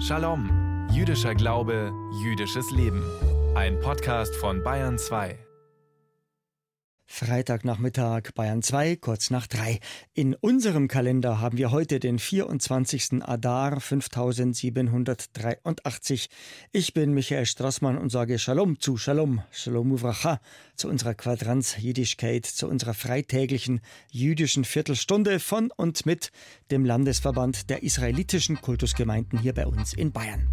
Shalom, jüdischer Glaube, jüdisches Leben. Ein Podcast von Bayern 2. Freitagnachmittag, Bayern 2, kurz nach 3. In unserem Kalender haben wir heute den 24. Adar 5783. Ich bin Michael Straßmann und sage Shalom zu Shalom, Shalom Uvracha, zu unserer Quadranz Jiddischkeit, zu unserer freitäglichen jüdischen Viertelstunde von und mit dem Landesverband der israelitischen Kultusgemeinden hier bei uns in Bayern.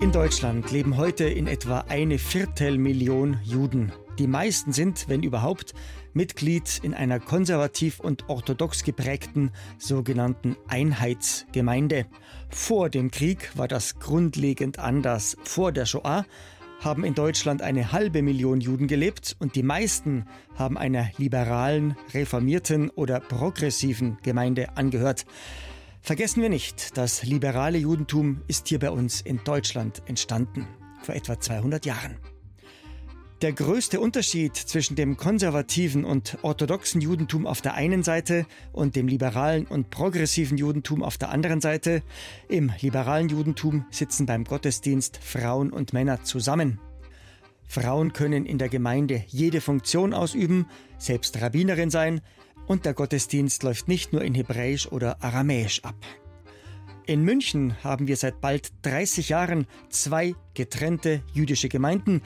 In Deutschland leben heute in etwa 250.000 Juden. Die meisten sind, wenn überhaupt, Mitglied in einer konservativ und orthodox geprägten sogenannten Einheitsgemeinde. Vor dem Krieg war das grundlegend anders. Vor der Shoah haben in Deutschland 500.000 Juden gelebt und die meisten haben einer liberalen, reformierten oder progressiven Gemeinde angehört. Vergessen wir nicht, das liberale Judentum ist hier bei uns in Deutschland entstanden, vor etwa 200 Jahren. Der größte Unterschied zwischen dem konservativen und orthodoxen Judentum auf der einen Seite und dem liberalen und progressiven Judentum auf der anderen Seite: im liberalen Judentum sitzen beim Gottesdienst Frauen und Männer zusammen. Frauen können in der Gemeinde jede Funktion ausüben, selbst Rabbinerin sein, und der Gottesdienst läuft nicht nur in Hebräisch oder Aramäisch ab. In München haben wir seit bald 30 Jahren 2 getrennte jüdische Gemeinden.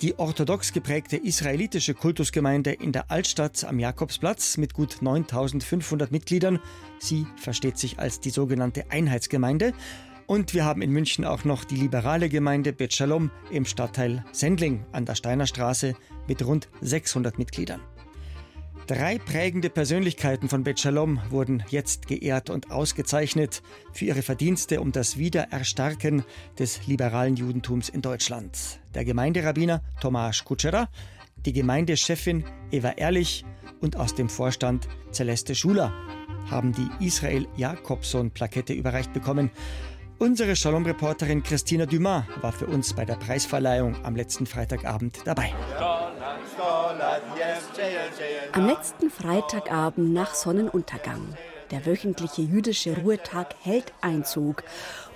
Die orthodox geprägte israelitische Kultusgemeinde in der Altstadt am Jakobsplatz mit gut 9.500 Mitgliedern. Sie versteht sich als die sogenannte Einheitsgemeinde. Und wir haben in München auch noch die liberale Gemeinde Beth Shalom im Stadtteil Sendling an der Steiner Straße mit rund 600 Mitgliedern. 3 prägende Persönlichkeiten von Beth Shalom wurden jetzt geehrt und ausgezeichnet für ihre Verdienste um das Wiedererstarken des liberalen Judentums in Deutschland: der Gemeinderabbiner Tomáš Kucera, die Gemeindechefin Eva Ehrlich und aus dem Vorstand Celeste Schuler haben die Israel-Jacobson-Plakette überreicht bekommen. Unsere Shalom-Reporterin Christina Dumas war für uns bei der Preisverleihung am letzten Freitagabend dabei. Am letzten Freitagabend nach Sonnenuntergang. Der wöchentliche jüdische Ruhetag hält Einzug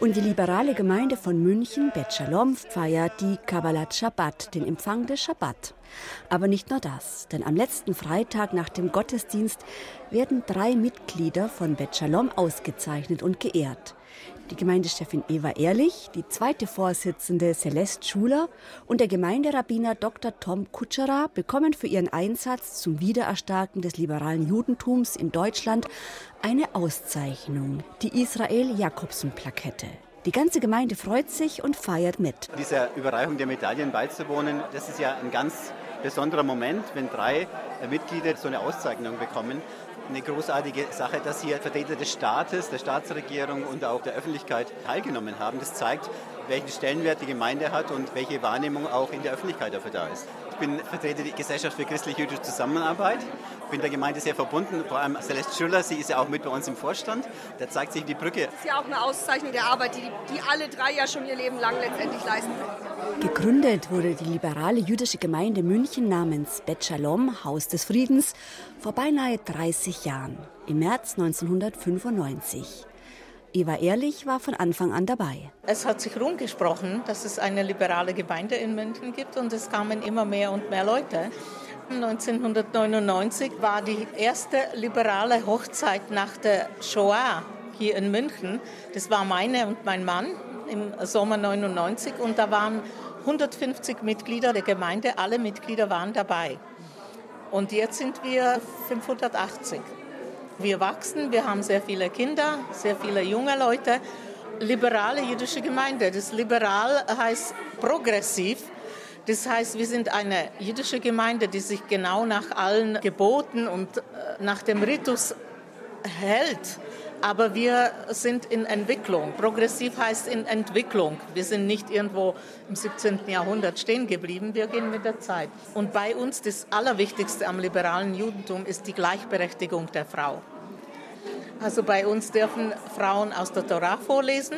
und die liberale Gemeinde von München, Beth Shalom, feiert die Kabbalat Shabbat, den Empfang des Shabbat. Aber nicht nur das, denn am letzten Freitag nach dem Gottesdienst werden 3 Mitglieder von Beth Shalom ausgezeichnet und geehrt: die Gemeindechefin Eva Ehrlich, die zweite Vorsitzende Celeste Schuler und der Gemeinderabbiner Dr. Tom Kucera bekommen für ihren Einsatz zum Wiedererstarken des liberalen Judentums in Deutschland eine Auszeichnung, die Israel-Jacobson-Plakette. Die ganze Gemeinde freut sich und feiert mit. Dieser Überreichung der Medaillen beizuwohnen, das ist ja ein ganz besonderer Moment, wenn 3 Mitglieder so eine Auszeichnung bekommen. Eine großartige Sache, dass hier Vertreter des Staates, der Staatsregierung und auch der Öffentlichkeit teilgenommen haben. Das zeigt, welchen Stellenwert die Gemeinde hat und welche Wahrnehmung auch in der Öffentlichkeit dafür da ist. Ich bin Vertreter der Gesellschaft für christlich-jüdische Zusammenarbeit. Ich bin der Gemeinde sehr verbunden, vor allem Celeste Schuler, sie ist ja auch mit bei uns im Vorstand. Da zeigt sich die Brücke. Das ist ja auch eine Auszeichnung der Arbeit, die alle 3 ja schon ihr Leben lang letztendlich leisten. Gegründet wurde die liberale jüdische Gemeinde München namens Beth Shalom, Haus des Friedens, vor beinahe 30 Jahren, im März 1995. Eva Ehrlich war von Anfang an dabei. Es hat sich rumgesprochen, dass es eine liberale Gemeinde in München gibt und es kamen immer mehr und mehr Leute. 1999 war die erste liberale Hochzeit nach der Shoah hier in München. Das war meine und mein Mann im Sommer 1999 und da waren 150 Mitglieder der Gemeinde, alle Mitglieder waren dabei. Und jetzt sind wir 580. Wir wachsen, wir haben sehr viele Kinder, sehr viele junge Leute. Liberale jüdische Gemeinde, das liberal heißt progressiv. Das heißt, wir sind eine jüdische Gemeinde, die sich genau nach allen Geboten und nach dem Ritus hält. Aber wir sind in Entwicklung. Progressiv heißt in Entwicklung. Wir sind nicht irgendwo im 17. Jahrhundert stehen geblieben. Wir gehen mit der Zeit. Und bei uns das Allerwichtigste am liberalen Judentum ist die Gleichberechtigung der Frau. Also bei uns dürfen Frauen aus der Torah vorlesen.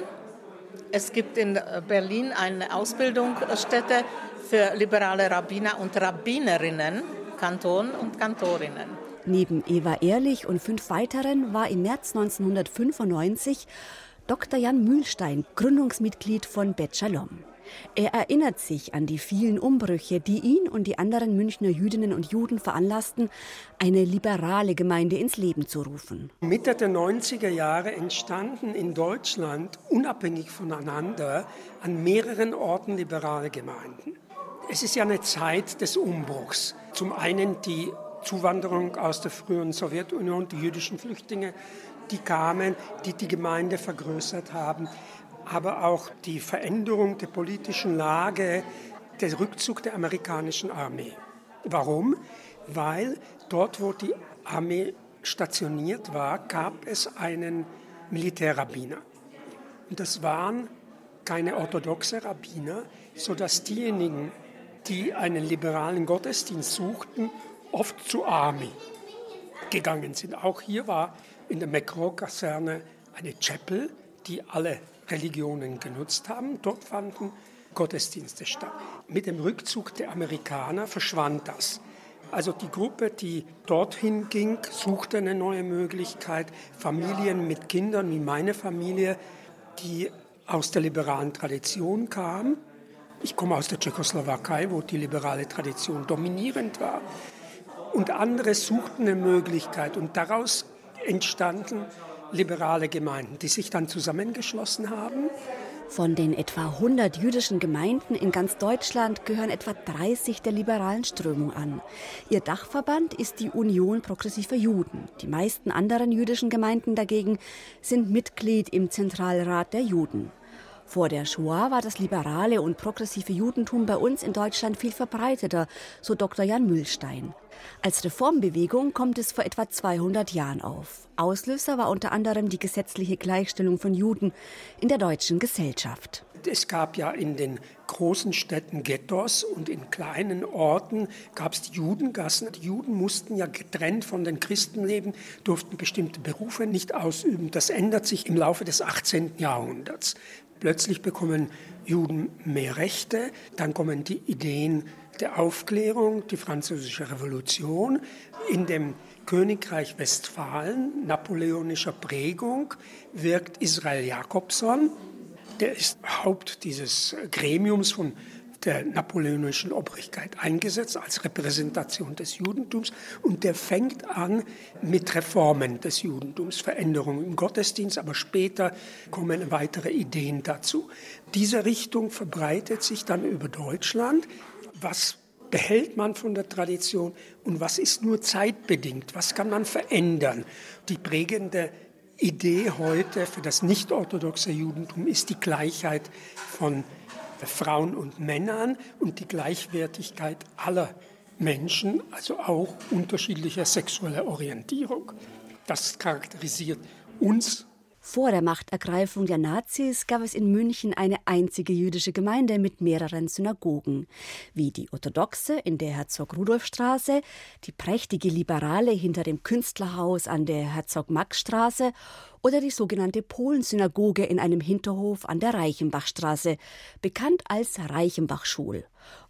Es gibt in Berlin eine Ausbildungsstätte für liberale Rabbiner und Rabbinerinnen, Kantoren und Kantorinnen. Neben Eva Ehrlich und 5 weiteren war im März 1995 Dr. Jan Mühlstein Gründungsmitglied von Beth Shalom. Er erinnert sich an die vielen Umbrüche, die ihn und die anderen Münchner Jüdinnen und Juden veranlassten, eine liberale Gemeinde ins Leben zu rufen. Mitte der 90er Jahre entstanden in Deutschland, unabhängig voneinander, an mehreren Orten liberale Gemeinden. Es ist ja eine Zeit des Umbruchs. Zum einen die Zuwanderung aus der früheren Sowjetunion, die jüdischen Flüchtlinge, die kamen, die die Gemeinde vergrößert haben. Aber auch die Veränderung der politischen Lage, der Rückzug der amerikanischen Armee. Warum? Weil dort, wo die Armee stationiert war, gab es einen Militärrabbiner. Und das waren keine orthodoxen Rabbiner, sodass diejenigen, die einen liberalen Gottesdienst suchten, oft zur Armee gegangen sind. Auch hier war in der McGraw-Kaserne eine Chapel, die alle Religionen genutzt haben. Dort fanden Gottesdienste statt. Mit dem Rückzug der Amerikaner verschwand das. Also die Gruppe, die dorthin ging, suchte eine neue Möglichkeit. Familien mit Kindern, wie meine Familie, die aus der liberalen Tradition kamen. Ich komme aus der Tschechoslowakei, wo die liberale Tradition dominierend war. Und andere suchten eine Möglichkeit. Und daraus entstanden liberale Gemeinden, die sich dann zusammengeschlossen haben. Von den etwa 100 jüdischen Gemeinden in ganz Deutschland gehören etwa 30 der liberalen Strömung an. Ihr Dachverband ist die Union Progressiver Juden. Die meisten anderen jüdischen Gemeinden dagegen sind Mitglied im Zentralrat der Juden. Vor der Shoah war das liberale und progressive Judentum bei uns in Deutschland viel verbreiteter, so Dr. Jan Mühlstein. Als Reformbewegung kommt es vor etwa 200 Jahren auf. Auslöser war unter anderem die gesetzliche Gleichstellung von Juden in der deutschen Gesellschaft. Es gab ja in den großen Städten Ghettos und in kleinen Orten gab es die Judengassen. Die Juden mussten ja getrennt von den Christen leben, durften bestimmte Berufe nicht ausüben. Das ändert sich im Laufe des 18. Jahrhunderts. Plötzlich bekommen Juden mehr Rechte, dann kommen die Ideen der Aufklärung, die Französische Revolution. In dem Königreich Westfalen, napoleonischer Prägung, wirkt Israel Jacobson. Der ist Haupt dieses Gremiums von der napoleonischen Obrigkeit eingesetzt als Repräsentation des Judentums. Und der fängt an mit Reformen des Judentums, Veränderungen im Gottesdienst, aber später kommen weitere Ideen dazu. Diese Richtung verbreitet sich dann über Deutschland. Was behält man von der Tradition und was ist nur zeitbedingt? Was kann man verändern? Die prägende Idee heute für das nicht-orthodoxe Judentum ist die Gleichheit von Frauen und Männern und die Gleichwertigkeit aller Menschen, also auch unterschiedlicher sexueller Orientierung. Das charakterisiert uns. Vor der Machtergreifung der Nazis gab es in München eine einzige jüdische Gemeinde mit mehreren Synagogen, wie die orthodoxe in der Herzog-Rudolf-Straße, die prächtige liberale hinter dem Künstlerhaus an der Herzog-Max-Straße oder die sogenannte Polensynagoge in einem Hinterhof an der Reichenbachstraße, bekannt als Reichenbach-Schul.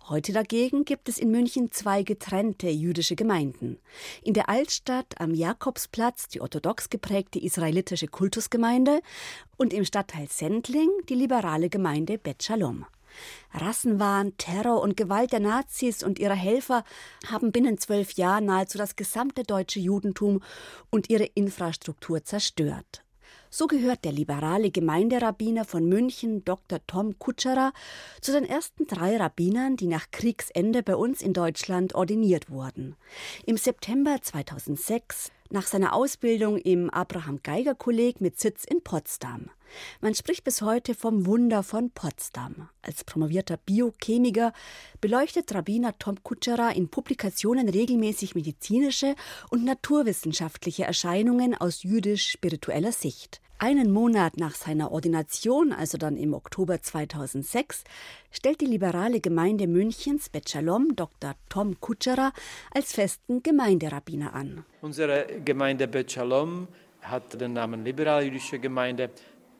Heute dagegen gibt es in München 2 getrennte jüdische Gemeinden. In der Altstadt am Jakobsplatz die orthodox geprägte israelitische Kultusgemeinde und im Stadtteil Sendling die liberale Gemeinde Beth Shalom. Rassenwahn, Terror und Gewalt der Nazis und ihrer Helfer haben binnen 12 Jahren nahezu das gesamte deutsche Judentum und ihre Infrastruktur zerstört. So gehört der liberale Gemeinderabbiner von München, Dr. Tom Kucera, zu den ersten 3 Rabbinern, die nach Kriegsende bei uns in Deutschland ordiniert wurden. Im September 2006, nach seiner Ausbildung im Abraham-Geiger-Kolleg mit Sitz in Potsdam. Man spricht bis heute vom Wunder von Potsdam. Als promovierter Biochemiker beleuchtet Rabbiner Tom Kucera in Publikationen regelmäßig medizinische und naturwissenschaftliche Erscheinungen aus jüdisch-spiritueller Sicht. Einen Monat nach seiner Ordination, also dann im Oktober 2006, stellt die liberale Gemeinde Münchens Beth Shalom Dr. Tom Kucera als festen Gemeinderabbiner an. Unsere Gemeinde Beth Shalom hat den Namen Liberal Jüdische Gemeinde.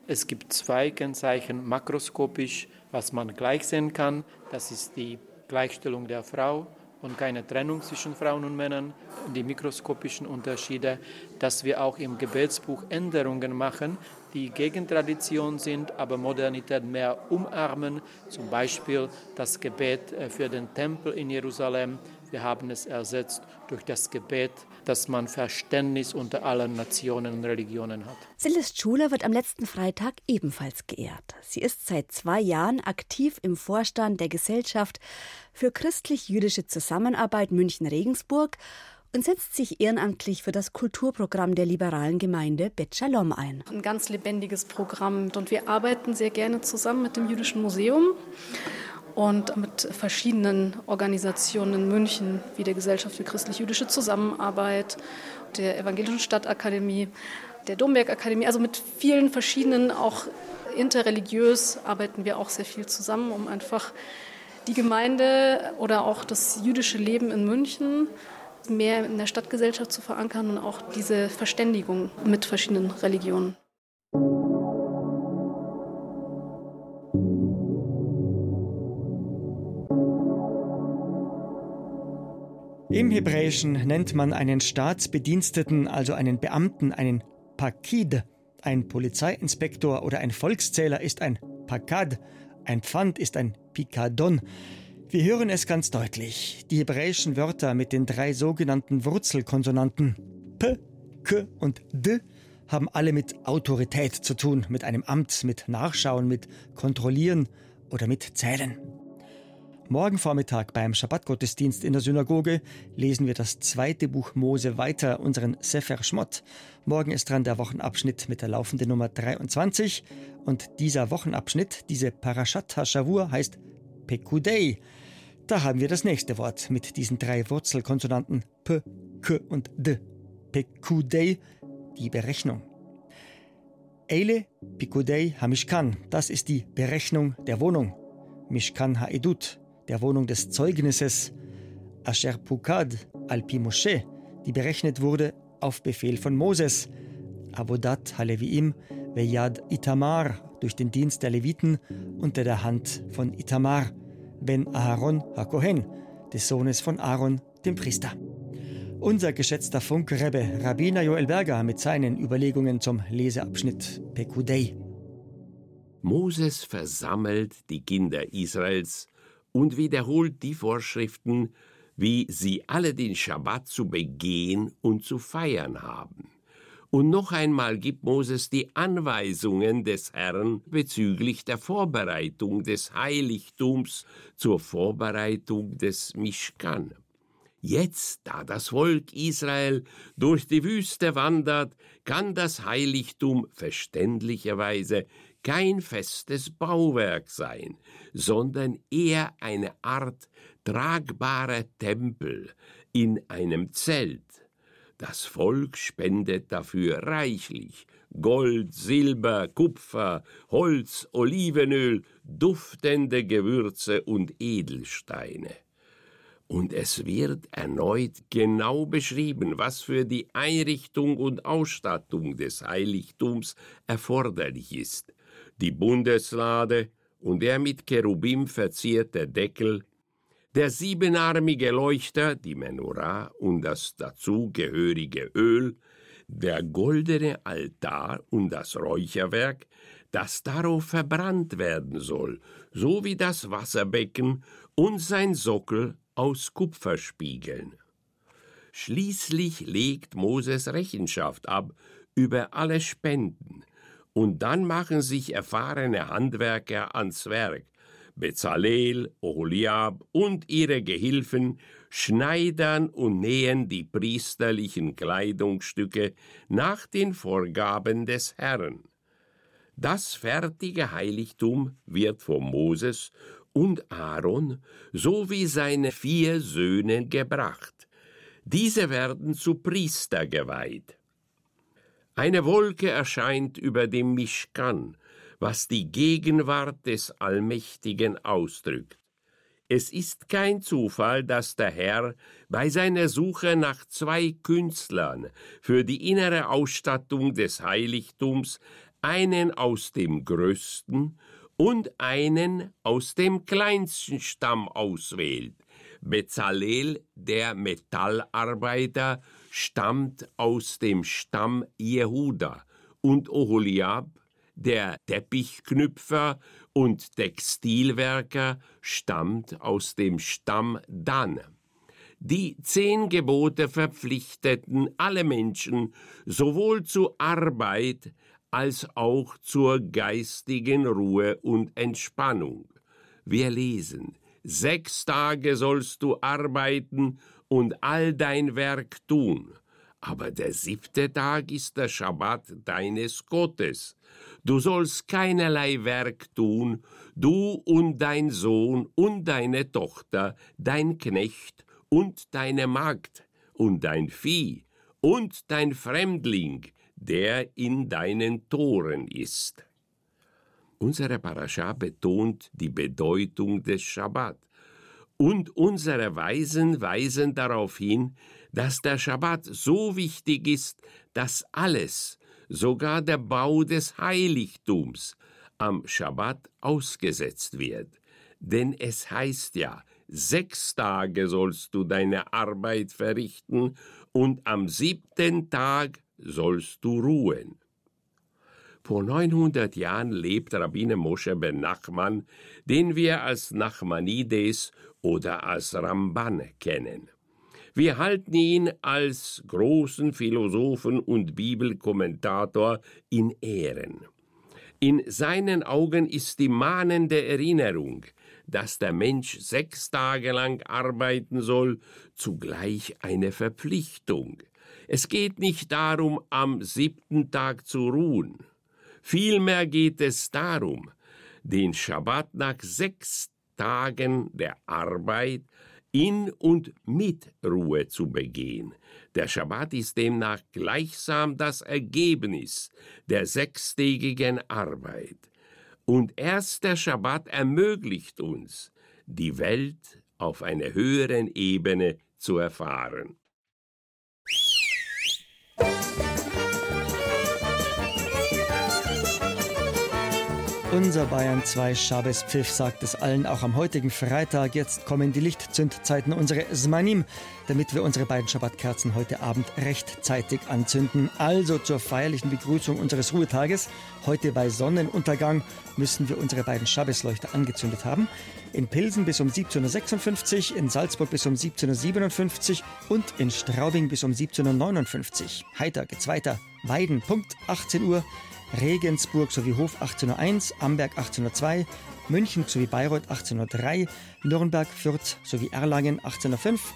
Es gibt zwei Kennzeichen makroskopisch, was man gleich sehen kann. Das ist die Gleichstellung der Frau und keine Trennung zwischen Frauen und Männern. Die mikroskopischen Unterschiede, dass wir auch im Gebetsbuch Änderungen machen, die gegen Tradition sind, aber Modernität mehr umarmen. Zum Beispiel das Gebet für den Tempel in Jerusalem. Wir haben es ersetzt durch das Gebet, dass man Verständnis unter allen Nationen und Religionen hat. Celeste Schuler wird am letzten Freitag ebenfalls geehrt. Sie ist seit 2 Jahren aktiv im Vorstand der Gesellschaft für christlich-jüdische Zusammenarbeit München-Regensburg und setzt sich ehrenamtlich für das Kulturprogramm der liberalen Gemeinde Beth Shalom ein. Ein ganz lebendiges Programm und wir arbeiten sehr gerne zusammen mit dem Jüdischen Museum und mit verschiedenen Organisationen in München, wie der Gesellschaft für christlich-jüdische Zusammenarbeit, der Evangelischen Stadtakademie, der Domberg Akademie, also mit vielen verschiedenen, auch interreligiös arbeiten wir auch sehr viel zusammen, um einfach die Gemeinde oder auch das jüdische Leben in München mehr in der Stadtgesellschaft zu verankern und auch diese Verständigung mit verschiedenen Religionen. Im Hebräischen nennt man einen Staatsbediensteten, also einen Beamten, einen Pakid. Ein Polizeiinspektor oder ein Volkszähler ist ein Pakad, ein Pfand ist ein Pikadon. Wir hören es ganz deutlich, die hebräischen Wörter mit den 3 sogenannten Wurzelkonsonanten P, K und D haben alle mit Autorität zu tun, mit einem Amt, mit Nachschauen, mit Kontrollieren oder mit Zählen. Morgen Vormittag beim Schabbatgottesdienst in der Synagoge lesen wir das 2. Buch Mose weiter, unseren Sefer Schmott. Morgen ist dran der Wochenabschnitt mit der laufenden Nummer 23. Und dieser Wochenabschnitt, diese Parashat HaShavur, heißt Pekudei. Da haben wir das nächste Wort mit diesen 3 Wurzelkonsonanten P, K und D. Pekudei, die Berechnung. Eile Pekudei HaMishkan, das ist die Berechnung der Wohnung. Mishkan Ha'edut, der Wohnung des Zeugnisses, Asher Pukad Alpi Moshe, die berechnet wurde auf Befehl von Moses, Avodat Haleviim Veyad Itamar, durch den Dienst der Leviten unter der Hand von Itamar, Ben Aharon HaKohen, des Sohnes von Aaron, dem Priester. Unser geschätzter Funkrebbe Rabbiner Joel Berger mit seinen Überlegungen zum Leseabschnitt Pekudei. Moses versammelt die Kinder Israels und wiederholt die Vorschriften, wie sie alle den Schabbat zu begehen und zu feiern haben. Und noch einmal gibt Moses die Anweisungen des Herrn bezüglich der Vorbereitung des Heiligtums zur Vorbereitung des Mishkan. Jetzt, da das Volk Israel durch die Wüste wandert, kann das Heiligtum verständlicherweise kein festes Bauwerk sein, sondern eher eine Art tragbarer Tempel in einem Zelt. Das Volk spendet dafür reichlich Gold, Silber, Kupfer, Holz, Olivenöl, duftende Gewürze und Edelsteine. Und es wird erneut genau beschrieben, was für die Einrichtung und Ausstattung des Heiligtums erforderlich ist. Die Bundeslade und der mit Cherubim verzierte Deckel, der 7-armige Leuchter, die Menorah und das dazugehörige Öl, der goldene Altar und das Räucherwerk, das darauf verbrannt werden soll, sowie das Wasserbecken und sein Sockel aus Kupferspiegeln. Schließlich legt Moses Rechenschaft ab über alle Spenden, und dann machen sich erfahrene Handwerker ans Werk. Bezalel, Oholiab und ihre Gehilfen schneidern und nähen die priesterlichen Kleidungsstücke nach den Vorgaben des Herrn. Das fertige Heiligtum wird von Moses und Aaron sowie seine 4 Söhne gebracht. Diese werden zu Priester geweiht. Eine Wolke erscheint über dem Mishkan, was die Gegenwart des Allmächtigen ausdrückt. Es ist kein Zufall, dass der Herr bei seiner Suche nach 2 Künstlern für die innere Ausstattung des Heiligtums einen aus dem größten und einen aus dem kleinsten Stamm auswählt. Bezalel, der Metallarbeiter, stammt aus dem Stamm Jehuda, und Oholiab, der Teppichknüpfer und Textilwerker, stammt aus dem Stamm Dan. Die 10 Gebote verpflichteten alle Menschen sowohl zur Arbeit als auch zur geistigen Ruhe und Entspannung. Wir lesen: 6 Tage sollst du arbeiten und all dein Werk tun, aber der 7. Tag ist der Schabbat deines Gottes. Du sollst keinerlei Werk tun, du und dein Sohn und deine Tochter, dein Knecht und deine Magd und dein Vieh und dein Fremdling, der in deinen Toren ist. Unsere Parascha betont die Bedeutung des Schabbat, und unsere Weisen weisen darauf hin, dass der Schabbat so wichtig ist, dass alles, sogar der Bau des Heiligtums, am Schabbat ausgesetzt wird. Denn es heißt ja: 6 Tage sollst du deine Arbeit verrichten und am 7. Tag sollst du ruhen. Vor 900 Jahren lebt Rabbiner Moshe ben Nachman, den wir als Nachmanides oder als Ramban kennen. Wir halten ihn als großen Philosophen und Bibelkommentator in Ehren. In seinen Augen ist die mahnende Erinnerung, dass der Mensch 6 Tage lang arbeiten soll, zugleich eine Verpflichtung. Es geht nicht darum, am 7. Tag zu ruhen. Vielmehr geht es darum, den Schabbat nach 6 Tagen der Arbeit in und mit Ruhe zu begehen. Der Schabbat ist demnach gleichsam das Ergebnis der 6-tägigen Arbeit. Und erst der Schabbat ermöglicht uns, die Welt auf einer höheren Ebene zu erfahren. Unser Bayern 2 Schabespfiff sagt es allen, auch am heutigen Freitag. Jetzt kommen die Lichtzündzeiten unserer Zmanim, damit wir unsere beiden Schabbatkerzen heute Abend rechtzeitig anzünden. Also zur feierlichen Begrüßung unseres Ruhetages, heute bei Sonnenuntergang, müssen wir unsere beiden Schabesleuchter angezündet haben. In Pilsen bis um 17.56 Uhr, in Salzburg bis um 17.57 Uhr und in Straubing bis um 17.59 Uhr. Heiter geht's weiter. Weiden, Punkt 18 Uhr. Regensburg sowie Hof 1801, Amberg 1802, München sowie Bayreuth 1803, Nürnberg, Fürth sowie Erlangen 1805,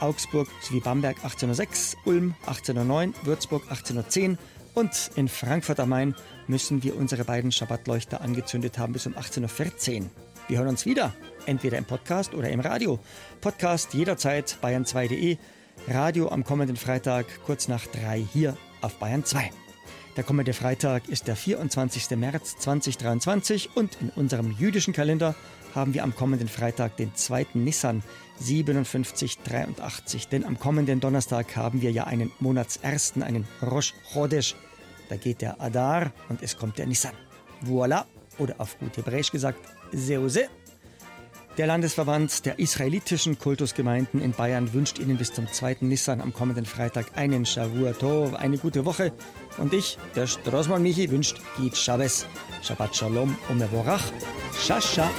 Augsburg sowie Bamberg 1806, Ulm 1809, Würzburg 1810 und in Frankfurt am Main müssen wir unsere beiden Schabbatleuchter angezündet haben bis um 18.14 Uhr. Wir hören uns wieder, entweder im Podcast oder im Radio. Podcast jederzeit bayern2.de, Radio am kommenden Freitag kurz nach 3 hier auf Bayern 2. Der kommende Freitag ist der 24. März 2023 und in unserem jüdischen Kalender haben wir am kommenden Freitag den 2. Nissan 5783. Denn am kommenden Donnerstag haben wir ja einen Monatsersten, einen Rosh Chodesh. Da geht der Adar und es kommt der Nissan. Voilà, oder auf gut Hebräisch gesagt, Seose. Der Landesverband der israelitischen Kultusgemeinden in Bayern wünscht Ihnen bis zum 2. Nissan am kommenden Freitag einen Shavua Tov, eine gute Woche. Und ich, der Straßmann Michi, wünscht Gid Shabbes. Shabbat Shalom und Mevorach. Shasha.